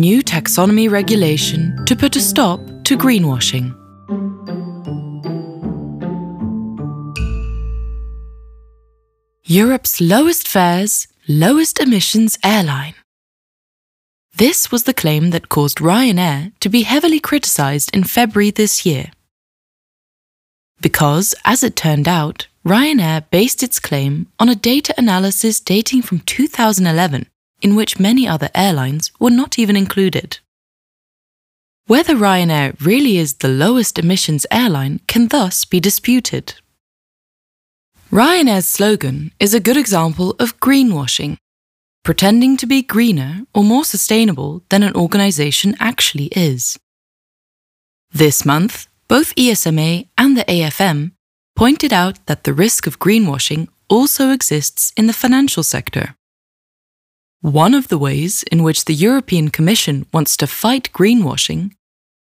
new taxonomy regulation to put a stop to greenwashing. Europe's lowest fares, lowest emissions airline. This was the claim that caused Ryanair to be heavily criticised in February this year. Because, as it turned out, Ryanair based its claim on a data analysis dating from 2011, in which many other airlines were not even included. Whether Ryanair really is the lowest emissions airline can thus be disputed. Ryanair's slogan is a good example of greenwashing, pretending to be greener or more sustainable than an organisation actually is. This month, both ESMA and the AFM pointed out that the risk of greenwashing also exists in the financial sector. One of the ways in which the European Commission wants to fight greenwashing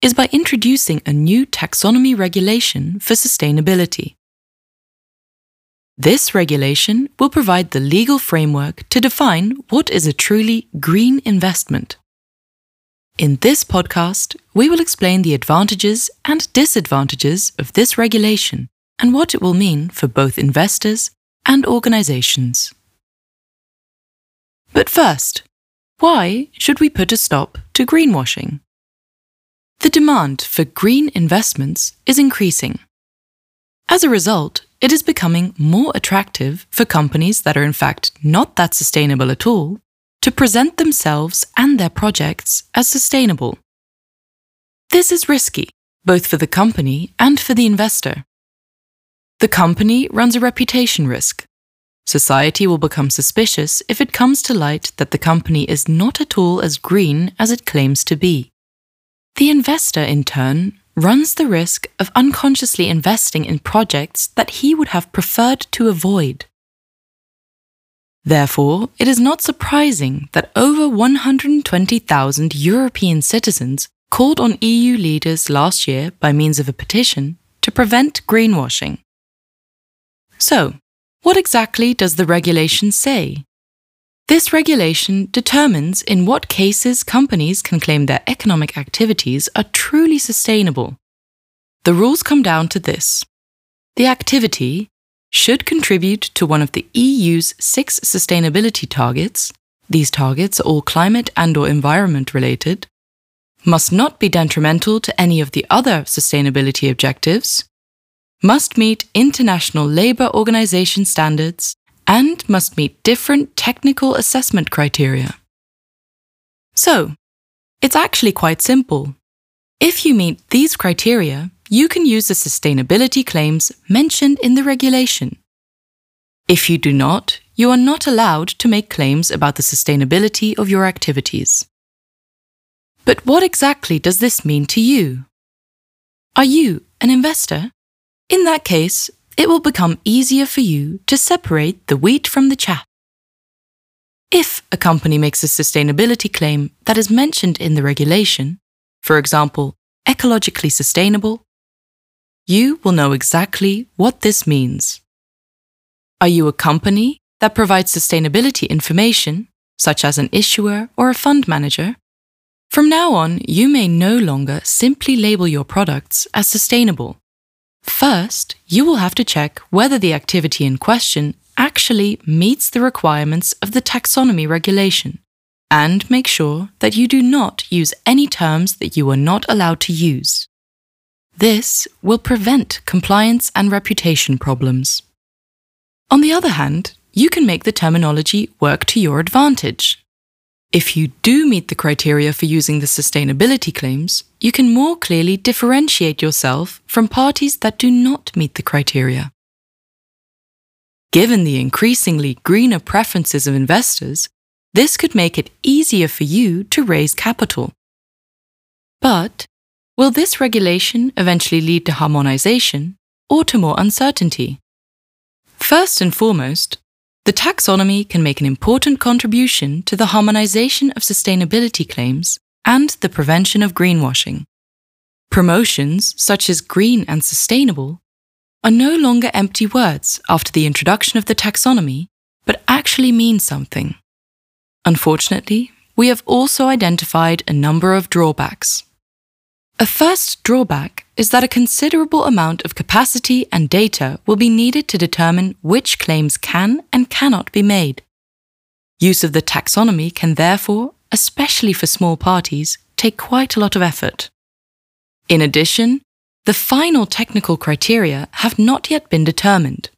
is by introducing a new taxonomy regulation for sustainability. This regulation will provide the legal framework to define what is a truly green investment. In this podcast, we will explain the advantages and disadvantages of this regulation and what it will mean for both investors and organizations. But first, why should we put a stop to greenwashing? The demand for green investments is increasing. As a result, it is becoming more attractive for companies that are in fact not that sustainable at all to present themselves and their projects as sustainable. This is risky, both for the company and for the investor. The company runs a reputation risk. Society will become suspicious if it comes to light that the company is not at all as green as it claims to be. The investor, in turn, runs the risk of unconsciously investing in projects that he would have preferred to avoid. Therefore, it is not surprising that over 120,000 European citizens called on EU leaders last year by means of a petition to prevent greenwashing. So, what exactly does the regulation say? This regulation determines in what cases companies can claim their economic activities are truly sustainable. The rules come down to this. The activity should contribute to one of the EU's 6 sustainability targets. These targets are all climate and/or environment related. Must not be detrimental to any of the other sustainability objectives. Must meet International Labour Organization standards. And must meet different technical assessment criteria. So, it's actually quite simple. If you meet these criteria, you can use the sustainability claims mentioned in the regulation. If you do not, you are not allowed to make claims about the sustainability of your activities. But what exactly does this mean to you? Are you an investor? In that case, it will become easier for you to separate the wheat from the chaff. If a company makes a sustainability claim that is mentioned in the regulation, for example, ecologically sustainable, you will know exactly what this means. Are you a company that provides sustainability information, such as an issuer or a fund manager? From now on, you may no longer simply label your products as sustainable. First, you will have to check whether the activity in question actually meets the requirements of the taxonomy regulation, and make sure that you do not use any terms that you are not allowed to use. This will prevent compliance and reputation problems. On the other hand, you can make the terminology work to your advantage. If you do meet the criteria for using the sustainability claims, you can more clearly differentiate yourself from parties that do not meet the criteria. Given the increasingly greener preferences of investors, this could make it easier for you to raise capital. But will this regulation eventually lead to harmonization or to more uncertainty? First and foremost, the taxonomy can make an important contribution to the harmonization of sustainability claims and the prevention of greenwashing. Promotions such as green and sustainable are no longer empty words after the introduction of the taxonomy, but actually mean something. Unfortunately, we have also identified a number of drawbacks. A first drawback is that a considerable amount of capacity and data will be needed to determine which claims can and cannot be made. Use of the taxonomy can therefore, especially for small parties, take quite a lot of effort. In addition, the final technical criteria have not yet been determined.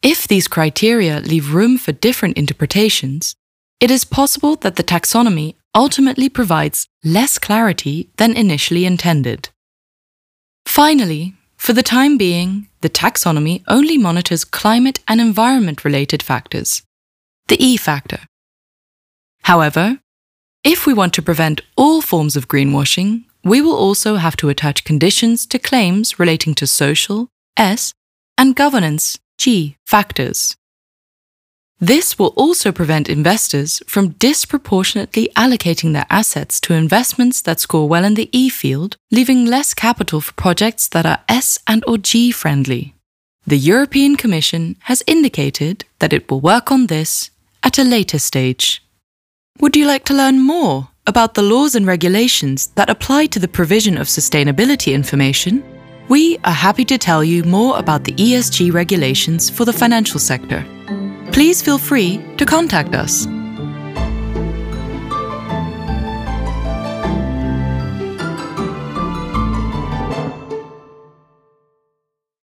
If these criteria leave room for different interpretations, it is possible that the taxonomy ultimately provides less clarity than initially intended. Finally, for the time being, the taxonomy only monitors climate and environment-related factors, the E factor. However, if we want to prevent all forms of greenwashing, we will also have to attach conditions to claims relating to social, S, and governance, G, factors. This will also prevent investors from disproportionately allocating their assets to investments that score well in the E field, leaving less capital for projects that are S and or G friendly. The European Commission has indicated that it will work on this at a later stage. Would you like to learn more about the laws and regulations that apply to the provision of sustainability information? We are happy to tell you more about the ESG regulations for the financial sector. Please feel free to contact us.